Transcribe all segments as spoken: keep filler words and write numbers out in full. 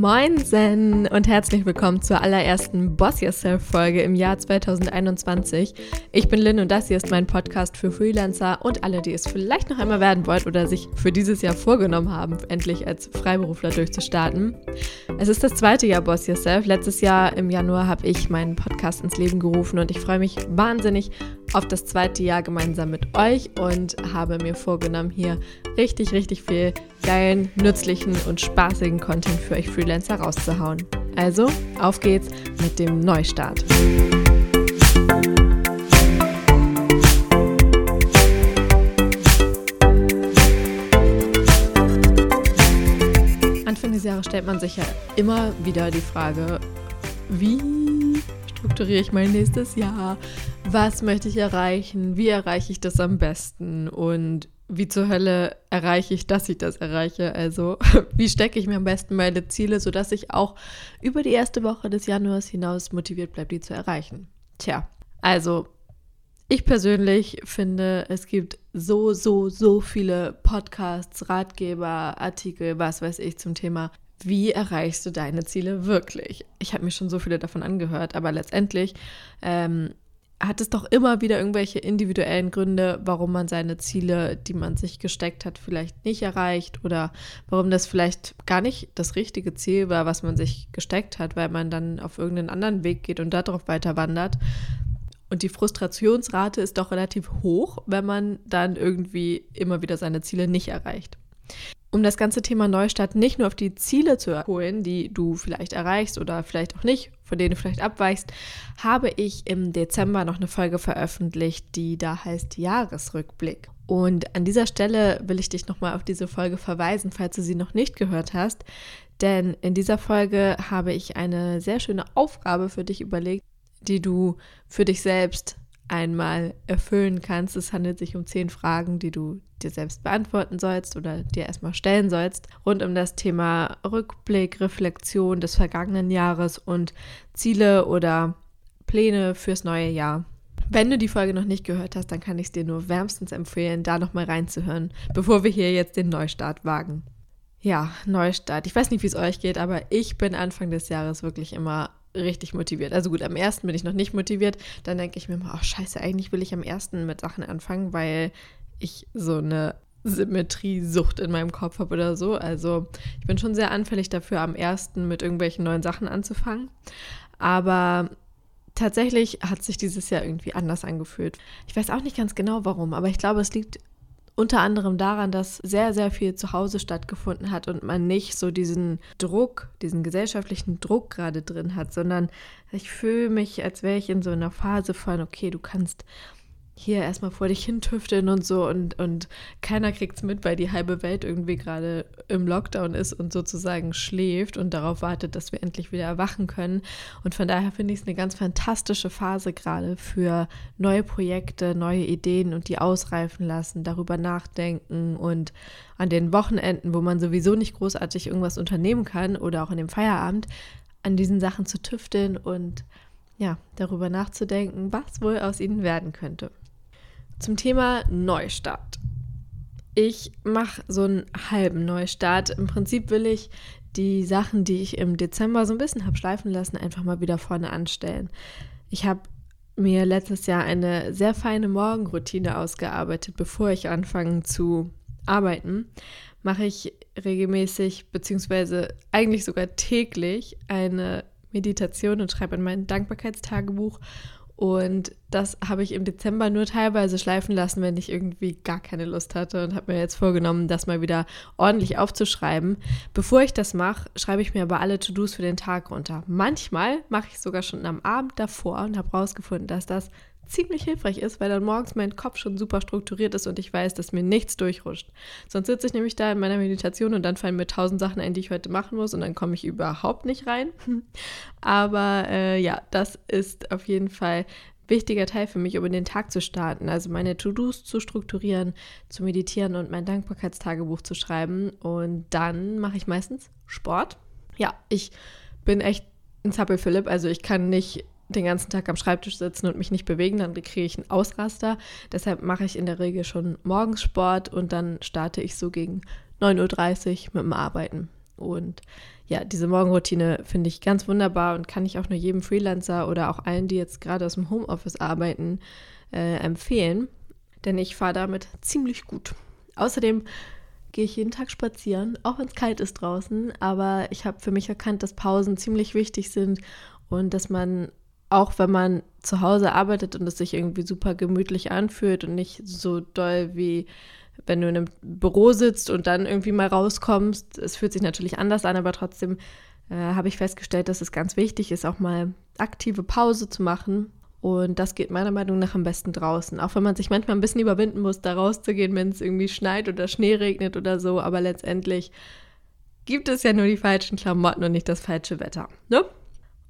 Moinsen und herzlich willkommen zur allerersten Boss Yourself Folge im Jahr zwanzig einundzwanzig. Ich bin Lynn und das hier ist mein Podcast für Freelancer und alle, die es vielleicht noch einmal werden wollt oder sich für dieses Jahr vorgenommen haben, endlich als Freiberufler durchzustarten. Es ist das zweite Jahr Boss Yourself. Letztes Jahr im Januar habe ich meinen Podcast ins Leben gerufen und ich freue mich wahnsinnig auf das zweite Jahr gemeinsam mit euch und habe mir vorgenommen, hier richtig, richtig viel geilen, nützlichen und spaßigen Content für euch Freelancer rauszuhauen. Also, auf geht's mit dem Neustart. Anfang des Jahres stellt man sich ja immer wieder die Frage, wie strukturiere ich mein nächstes Jahr? Was möchte ich erreichen? Wie erreiche ich das am besten? Und wie zur Hölle erreiche ich, dass ich das erreiche? Also wie stecke ich mir am besten meine Ziele, sodass ich auch über die erste Woche des Januars hinaus motiviert bleibe, die zu erreichen? Tja, also ich persönlich finde, es gibt so, so, so viele Podcasts, Ratgeber, Artikel, was weiß ich zum Thema, wie erreichst du deine Ziele wirklich? Ich habe mir schon so viele davon angehört, aber letztendlich ähm, hat es doch immer wieder irgendwelche individuellen Gründe, warum man seine Ziele, die man sich gesteckt hat, vielleicht nicht erreicht oder warum das vielleicht gar nicht das richtige Ziel war, was man sich gesteckt hat, weil man dann auf irgendeinen anderen Weg geht und darauf weiter wandert. Und die Frustrationsrate ist doch relativ hoch, wenn man dann irgendwie immer wieder seine Ziele nicht erreicht. Um das ganze Thema Neustart nicht nur auf die Ziele zu holen, die du vielleicht erreichst oder vielleicht auch nicht, von denen du vielleicht abweichst, habe ich im Dezember noch eine Folge veröffentlicht, die da heißt Jahresrückblick. Und an dieser Stelle will ich dich nochmal auf diese Folge verweisen, falls du sie noch nicht gehört hast, denn in dieser Folge habe ich eine sehr schöne Aufgabe für dich überlegt, die du für dich selbst einmal erfüllen kannst. Es handelt sich um zehn Fragen, die du dir selbst beantworten sollst oder dir erstmal stellen sollst, rund um das Thema Rückblick, Reflexion des vergangenen Jahres und Ziele oder Pläne fürs neue Jahr. Wenn du die Folge noch nicht gehört hast, dann kann ich es dir nur wärmstens empfehlen, da nochmal reinzuhören, bevor wir hier jetzt den Neustart wagen. Ja, Neustart. Ich weiß nicht, wie es euch geht, aber ich bin Anfang des Jahres wirklich immer richtig motiviert. Also gut, am ersten bin ich noch nicht motiviert, dann denke ich mir immer, ach scheiße, eigentlich will ich am ersten mit Sachen anfangen, weil ich so eine Symmetriesucht in meinem Kopf habe oder so. Also ich bin schon sehr anfällig dafür, am ersten mit irgendwelchen neuen Sachen anzufangen. Aber tatsächlich hat sich dieses Jahr irgendwie anders angefühlt. Ich weiß auch nicht ganz genau warum, aber ich glaube, es liegt unter anderem daran, dass sehr, sehr viel zu Hause stattgefunden hat und man nicht so diesen Druck, diesen gesellschaftlichen Druck gerade drin hat, sondern ich fühle mich, als wäre ich in so einer Phase von, okay, du kannst hier erstmal vor dich hin tüfteln und so und, und keiner kriegt es mit, weil die halbe Welt irgendwie gerade im Lockdown ist und sozusagen schläft und darauf wartet, dass wir endlich wieder erwachen können. Und von daher finde ich es eine ganz fantastische Phase gerade für neue Projekte, neue Ideen und die ausreifen lassen, darüber nachdenken und an den Wochenenden, wo man sowieso nicht großartig irgendwas unternehmen kann oder auch an dem Feierabend, an diesen Sachen zu tüfteln und ja, darüber nachzudenken, was wohl aus ihnen werden könnte. Zum Thema Neustart. Ich mache so einen halben Neustart. Im Prinzip will ich die Sachen, die ich im Dezember so ein bisschen habe schleifen lassen, einfach mal wieder vorne anstellen. Ich habe mir letztes Jahr eine sehr feine Morgenroutine ausgearbeitet. Bevor ich anfange zu arbeiten, mache ich regelmäßig, beziehungsweise eigentlich sogar täglich, eine Meditation und schreibe in mein Dankbarkeitstagebuch. Und das habe ich im Dezember nur teilweise schleifen lassen, wenn ich irgendwie gar keine Lust hatte und habe mir jetzt vorgenommen, das mal wieder ordentlich aufzuschreiben. Bevor ich das mache, schreibe ich mir aber alle To-Dos für den Tag runter. Manchmal mache ich es sogar schon am Abend davor und habe rausgefunden, dass das ziemlich hilfreich ist, weil dann morgens mein Kopf schon super strukturiert ist und ich weiß, dass mir nichts durchrutscht. Sonst sitze ich nämlich da in meiner Meditation und dann fallen mir tausend Sachen ein, die ich heute machen muss und dann komme ich überhaupt nicht rein. Aber äh, ja, das ist auf jeden Fall ein wichtiger Teil für mich, um in den Tag zu starten. Also meine To-Dos zu strukturieren, zu meditieren und mein Dankbarkeitstagebuch zu schreiben. Und dann mache ich meistens Sport. Ja, ich bin echt ein Zappelphilipp, also ich kann nicht den ganzen Tag am Schreibtisch sitzen und mich nicht bewegen, dann kriege ich einen Ausraster. Deshalb mache ich in der Regel schon morgens Sport und dann starte ich so gegen neun Uhr dreißig mit dem Arbeiten. Und ja, diese Morgenroutine finde ich ganz wunderbar und kann ich auch nur jedem Freelancer oder auch allen, die jetzt gerade aus dem Homeoffice arbeiten, äh, empfehlen, denn ich fahre damit ziemlich gut. Außerdem gehe ich jeden Tag spazieren, auch wenn es kalt ist draußen, aber ich habe für mich erkannt, dass Pausen ziemlich wichtig sind und dass man, auch wenn man zu Hause arbeitet und es sich irgendwie super gemütlich anfühlt und nicht so doll wie wenn du in einem Büro sitzt und dann irgendwie mal rauskommst, es fühlt sich natürlich anders an, aber trotzdem äh, habe ich festgestellt, dass es ganz wichtig ist, auch mal aktive Pause zu machen. Und das geht meiner Meinung nach am besten draußen. Auch wenn man sich manchmal ein bisschen überwinden muss, da rauszugehen, wenn es irgendwie schneit oder Schnee regnet oder so. Aber letztendlich gibt es ja nur die falschen Klamotten und nicht das falsche Wetter, ne?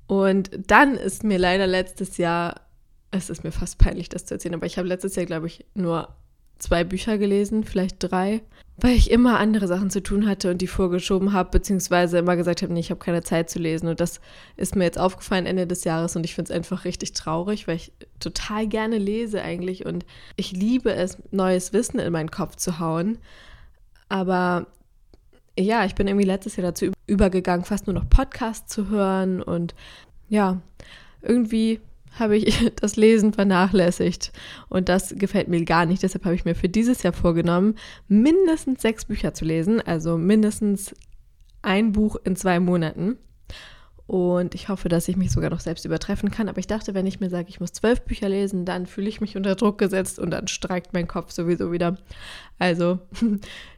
Und dann ist mir leider letztes Jahr, es ist mir fast peinlich, das zu erzählen, aber ich habe letztes Jahr, glaube ich, nur zwei Bücher gelesen, vielleicht drei, weil ich immer andere Sachen zu tun hatte und die vorgeschoben habe, beziehungsweise immer gesagt habe, nee, ich habe keine Zeit zu lesen. Und das ist mir jetzt aufgefallen Ende des Jahres und ich finde es einfach richtig traurig, weil ich total gerne lese eigentlich und ich liebe es, neues Wissen in meinen Kopf zu hauen. Aber ja, ich bin irgendwie letztes Jahr dazu übergegangen, fast nur noch Podcasts zu hören und ja, irgendwie habe ich das Lesen vernachlässigt und das gefällt mir gar nicht. Deshalb habe ich mir für dieses Jahr vorgenommen, mindestens sechs Bücher zu lesen, also mindestens ein Buch in zwei Monaten. Und ich hoffe, dass ich mich sogar noch selbst übertreffen kann. Aber ich dachte, wenn ich mir sage, ich muss zwölf Bücher lesen, dann fühle ich mich unter Druck gesetzt und dann streikt mein Kopf sowieso wieder. Also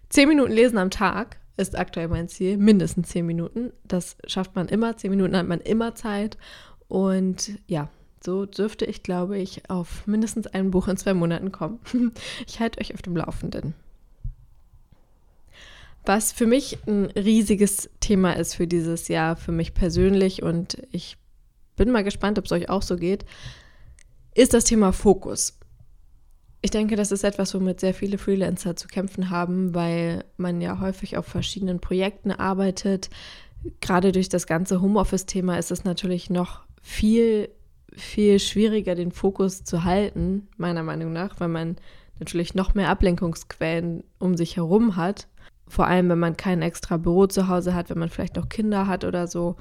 zehn Minuten lesen am Tag ist aktuell mein Ziel, mindestens zehn Minuten. Das schafft man immer, zehn Minuten hat man immer Zeit und ja, so dürfte ich, glaube ich, auf mindestens ein Buch in zwei Monaten kommen. Ich halte euch auf dem Laufenden. Was für mich ein riesiges Thema ist für dieses Jahr, für mich persönlich, und ich bin mal gespannt, ob es euch auch so geht, ist das Thema Fokus. Ich denke, das ist etwas, womit sehr viele Freelancer zu kämpfen haben, weil man ja häufig auf verschiedenen Projekten arbeitet. Gerade durch das ganze Homeoffice-Thema ist es natürlich noch viel viel schwieriger, den Fokus zu halten, meiner Meinung nach, weil man natürlich noch mehr Ablenkungsquellen um sich herum hat. Vor allem, wenn man kein extra Büro zu Hause hat, wenn man vielleicht noch Kinder hat oder so.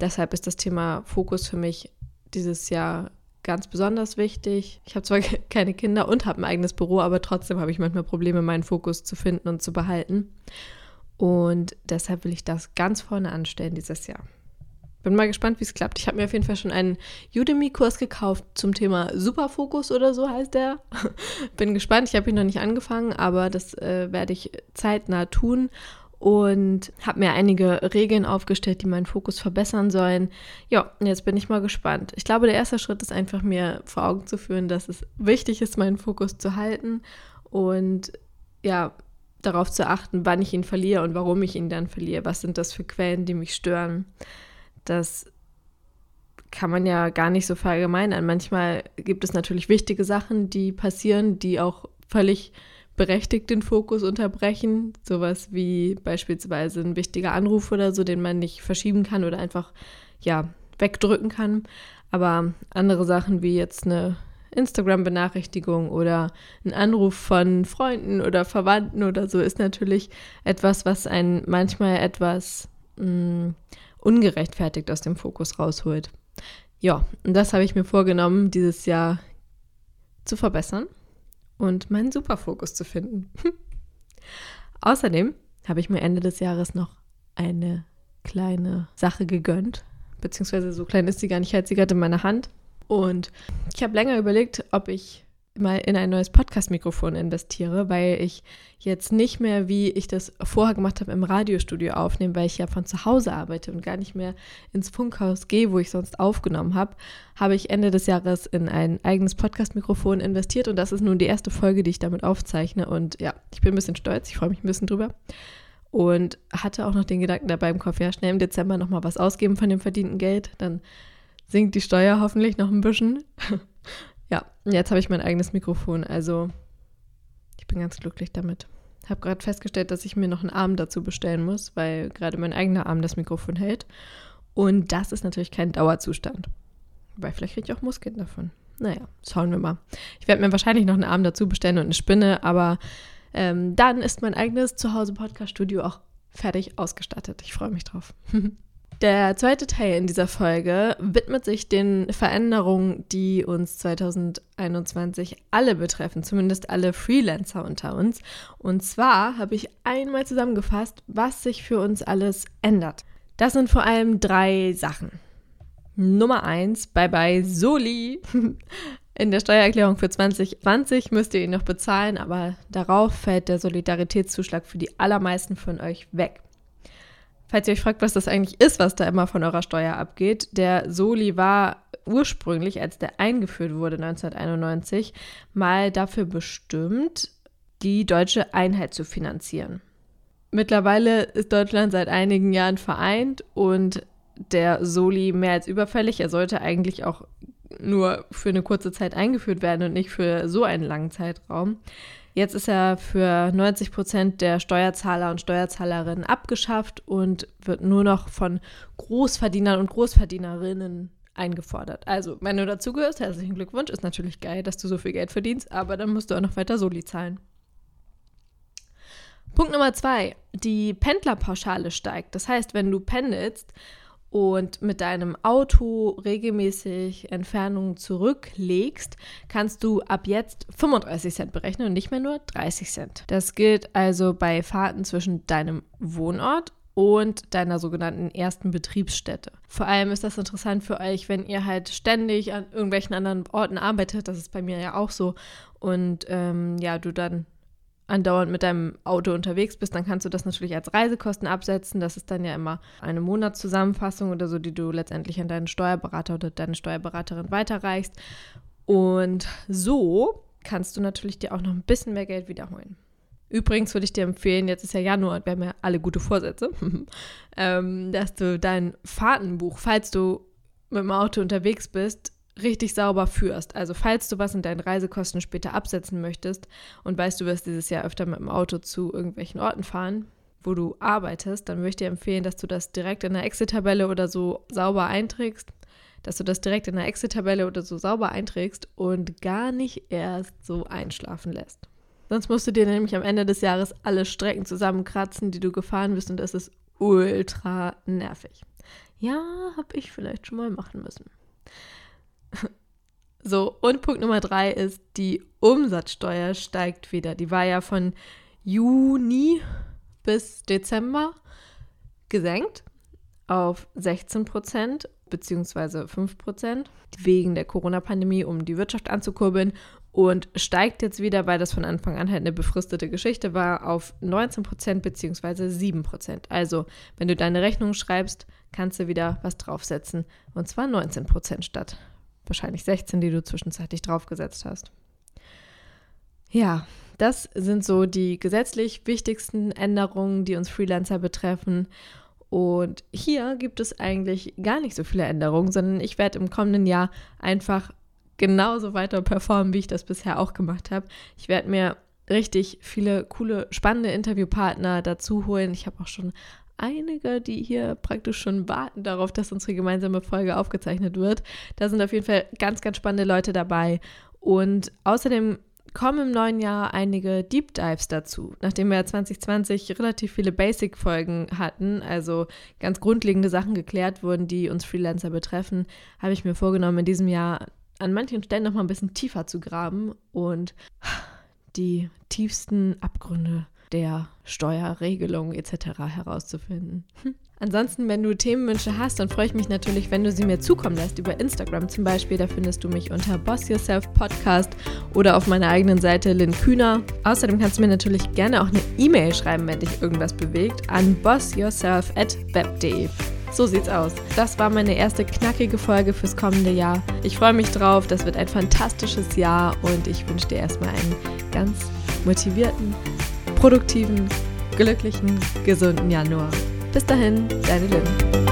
Deshalb ist das Thema Fokus für mich dieses Jahr ganz besonders wichtig. Ich habe zwar keine Kinder und habe ein eigenes Büro, aber trotzdem habe ich manchmal Probleme, meinen Fokus zu finden und zu behalten. Und deshalb will ich das ganz vorne anstellen dieses Jahr. Bin mal gespannt, wie es klappt. Ich habe mir auf jeden Fall schon einen Udemy-Kurs gekauft zum Thema Superfokus oder so heißt der. Bin gespannt, ich habe ihn noch nicht angefangen, aber das äh, werde ich zeitnah tun und habe mir einige Regeln aufgestellt, die meinen Fokus verbessern sollen. Ja, jetzt bin ich mal gespannt. Ich glaube, der erste Schritt ist einfach, mir vor Augen zu führen, dass es wichtig ist, meinen Fokus zu halten und ja, darauf zu achten, wann ich ihn verliere und warum ich ihn dann verliere. Was sind das für Quellen, die mich stören? Das kann man ja gar nicht so verallgemeinern. Manchmal gibt es natürlich wichtige Sachen, die passieren, die auch völlig berechtigt den Fokus unterbrechen. Sowas wie beispielsweise ein wichtiger Anruf oder so, den man nicht verschieben kann oder einfach ja, wegdrücken kann. Aber andere Sachen wie jetzt eine Instagram-Benachrichtigung oder ein Anruf von Freunden oder Verwandten oder so ist natürlich etwas, was einen manchmal etwas mh, ungerechtfertigt aus dem Fokus rausholt. Ja, und das habe ich mir vorgenommen, dieses Jahr zu verbessern und meinen Superfokus zu finden. Außerdem habe ich mir Ende des Jahres noch eine kleine Sache gegönnt, beziehungsweise so klein ist sie gar nicht, ich halte sie gerade in meiner Hand. Und ich habe länger überlegt, ob ich mal in ein neues Podcast-Mikrofon investiere, weil ich jetzt nicht mehr, wie ich das vorher gemacht habe, im Radiostudio aufnehme, weil ich ja von zu Hause arbeite und gar nicht mehr ins Funkhaus gehe, wo ich sonst aufgenommen habe, habe ich Ende des Jahres in ein eigenes Podcast-Mikrofon investiert und das ist nun die erste Folge, die ich damit aufzeichne und ja, ich bin ein bisschen stolz, ich freue mich ein bisschen drüber und hatte auch noch den Gedanken dabei im Kopf, ja, schnell im Dezember nochmal was ausgeben von dem verdienten Geld, dann sinkt die Steuer hoffentlich noch ein bisschen. Ja, jetzt habe ich mein eigenes Mikrofon, also ich bin ganz glücklich damit. Ich habe gerade festgestellt, dass ich mir noch einen Arm dazu bestellen muss, weil gerade mein eigener Arm das Mikrofon hält. Und das ist natürlich kein Dauerzustand. Wobei, vielleicht kriege ich auch Muskeln davon. Naja, schauen wir mal. Ich werde mir wahrscheinlich noch einen Arm dazu bestellen und eine Spinne, aber ähm, dann ist mein eigenes Zuhause-Podcast-Studio auch fertig ausgestattet. Ich freue mich drauf. Der zweite Teil in dieser Folge widmet sich den Veränderungen, die uns zwanzig einundzwanzig alle betreffen, zumindest alle Freelancer unter uns. Und zwar habe ich einmal zusammengefasst, was sich für uns alles ändert. Das sind vor allem drei Sachen. Nummer eins, bye bye Soli. In der Steuererklärung für zwanzig zwanzig müsst ihr ihn noch bezahlen, aber darauf fällt der Solidaritätszuschlag für die allermeisten von euch weg. Falls ihr euch fragt, was das eigentlich ist, was da immer von eurer Steuer abgeht, der Soli war ursprünglich, als der eingeführt wurde neunzehnhunderteinundneunzig, mal dafür bestimmt, die deutsche Einheit zu finanzieren. Mittlerweile ist Deutschland seit einigen Jahren vereint und der Soli mehr als überfällig. Er sollte eigentlich auch nur für eine kurze Zeit eingeführt werden und nicht für so einen langen Zeitraum. Jetzt ist er für neunzig Prozent der Steuerzahler und Steuerzahlerinnen abgeschafft und wird nur noch von Großverdienern und Großverdienerinnen eingefordert. Also, wenn du dazugehörst, herzlichen Glückwunsch. Ist natürlich geil, dass du so viel Geld verdienst, aber dann musst du auch noch weiter Soli zahlen. Punkt Nummer zwei. Die Pendlerpauschale steigt. Das heißt, wenn du pendelst und mit deinem Auto regelmäßig Entfernungen zurücklegst, kannst du ab jetzt fünfunddreißig Cent berechnen und nicht mehr nur dreißig Cent. Das gilt also bei Fahrten zwischen deinem Wohnort und deiner sogenannten ersten Betriebsstätte. Vor allem ist das interessant für euch, wenn ihr halt ständig an irgendwelchen anderen Orten arbeitet, das ist bei mir ja auch so, und ähm, ja, du dann andauernd mit deinem Auto unterwegs bist, dann kannst du das natürlich als Reisekosten absetzen. Das ist dann ja immer eine Monatszusammenfassung oder so, die du letztendlich an deinen Steuerberater oder deine Steuerberaterin weiterreichst. Und so kannst du natürlich dir auch noch ein bisschen mehr Geld wiederholen. Übrigens würde ich dir empfehlen, jetzt ist ja Januar und wir haben ja alle gute Vorsätze, dass du dein Fahrtenbuch, falls du mit dem Auto unterwegs bist, richtig sauber führst. Also falls du was in deinen Reisekosten später absetzen möchtest und weißt, du wirst dieses Jahr öfter mit dem Auto zu irgendwelchen Orten fahren, wo du arbeitest, dann würde ich dir empfehlen, dass du das direkt in einer Excel-Tabelle oder so sauber einträgst, dass du das direkt in einer Excel-Tabelle oder so sauber einträgst und gar nicht erst so einschlafen lässt. Sonst musst du dir nämlich am Ende des Jahres alle Strecken zusammenkratzen, die du gefahren bist, und das ist ultra nervig. Ja, habe ich vielleicht schon mal machen müssen. So, und Punkt Nummer drei ist, die Umsatzsteuer steigt wieder. Die war ja von Juni bis Dezember gesenkt auf sechzehn Prozent bzw. fünf Prozent wegen der Corona-Pandemie, um die Wirtschaft anzukurbeln, und steigt jetzt wieder, weil das von Anfang an halt eine befristete Geschichte war, auf neunzehn Prozent bzw. sieben Prozent. Also, wenn du deine Rechnung schreibst, kannst du wieder was draufsetzen, und zwar neunzehn Prozent statt wahrscheinlich sechzehn, die du zwischenzeitlich draufgesetzt hast. Ja, das sind so die gesetzlich wichtigsten Änderungen, die uns Freelancer betreffen. Und hier gibt es eigentlich gar nicht so viele Änderungen, sondern ich werde im kommenden Jahr einfach genauso weiter performen, wie ich das bisher auch gemacht habe. Ich werde mir richtig viele coole, spannende Interviewpartner dazu holen. Ich habe auch schon einige, die hier praktisch schon warten darauf, dass unsere gemeinsame Folge aufgezeichnet wird. Da sind auf jeden Fall ganz, ganz spannende Leute dabei. Und außerdem kommen im neuen Jahr einige Deep Dives dazu. Nachdem wir zwanzig zwanzig relativ viele Basic-Folgen hatten, also ganz grundlegende Sachen geklärt wurden, die uns Freelancer betreffen, habe ich mir vorgenommen, in diesem Jahr an manchen Stellen nochmal ein bisschen tiefer zu graben und die tiefsten Abgründe der Steuerregelung et cetera herauszufinden. Hm. Ansonsten, wenn du Themenwünsche hast, dann freue ich mich natürlich, wenn du sie mir zukommen lässt über Instagram zum Beispiel. Da findest du mich unter boss yourself podcast oder auf meiner eigenen Seite Lynn Kühner. Außerdem kannst du mir natürlich gerne auch eine E-Mail schreiben, wenn dich irgendwas bewegt, an boss yourself at web punkt de. So sieht's aus. Das war meine erste knackige Folge fürs kommende Jahr. Ich freue mich drauf, das wird ein fantastisches Jahr, und ich wünsche dir erstmal einen ganz motivierten, produktiven, glücklichen, gesunden Januar. Bis dahin, deine Lynn.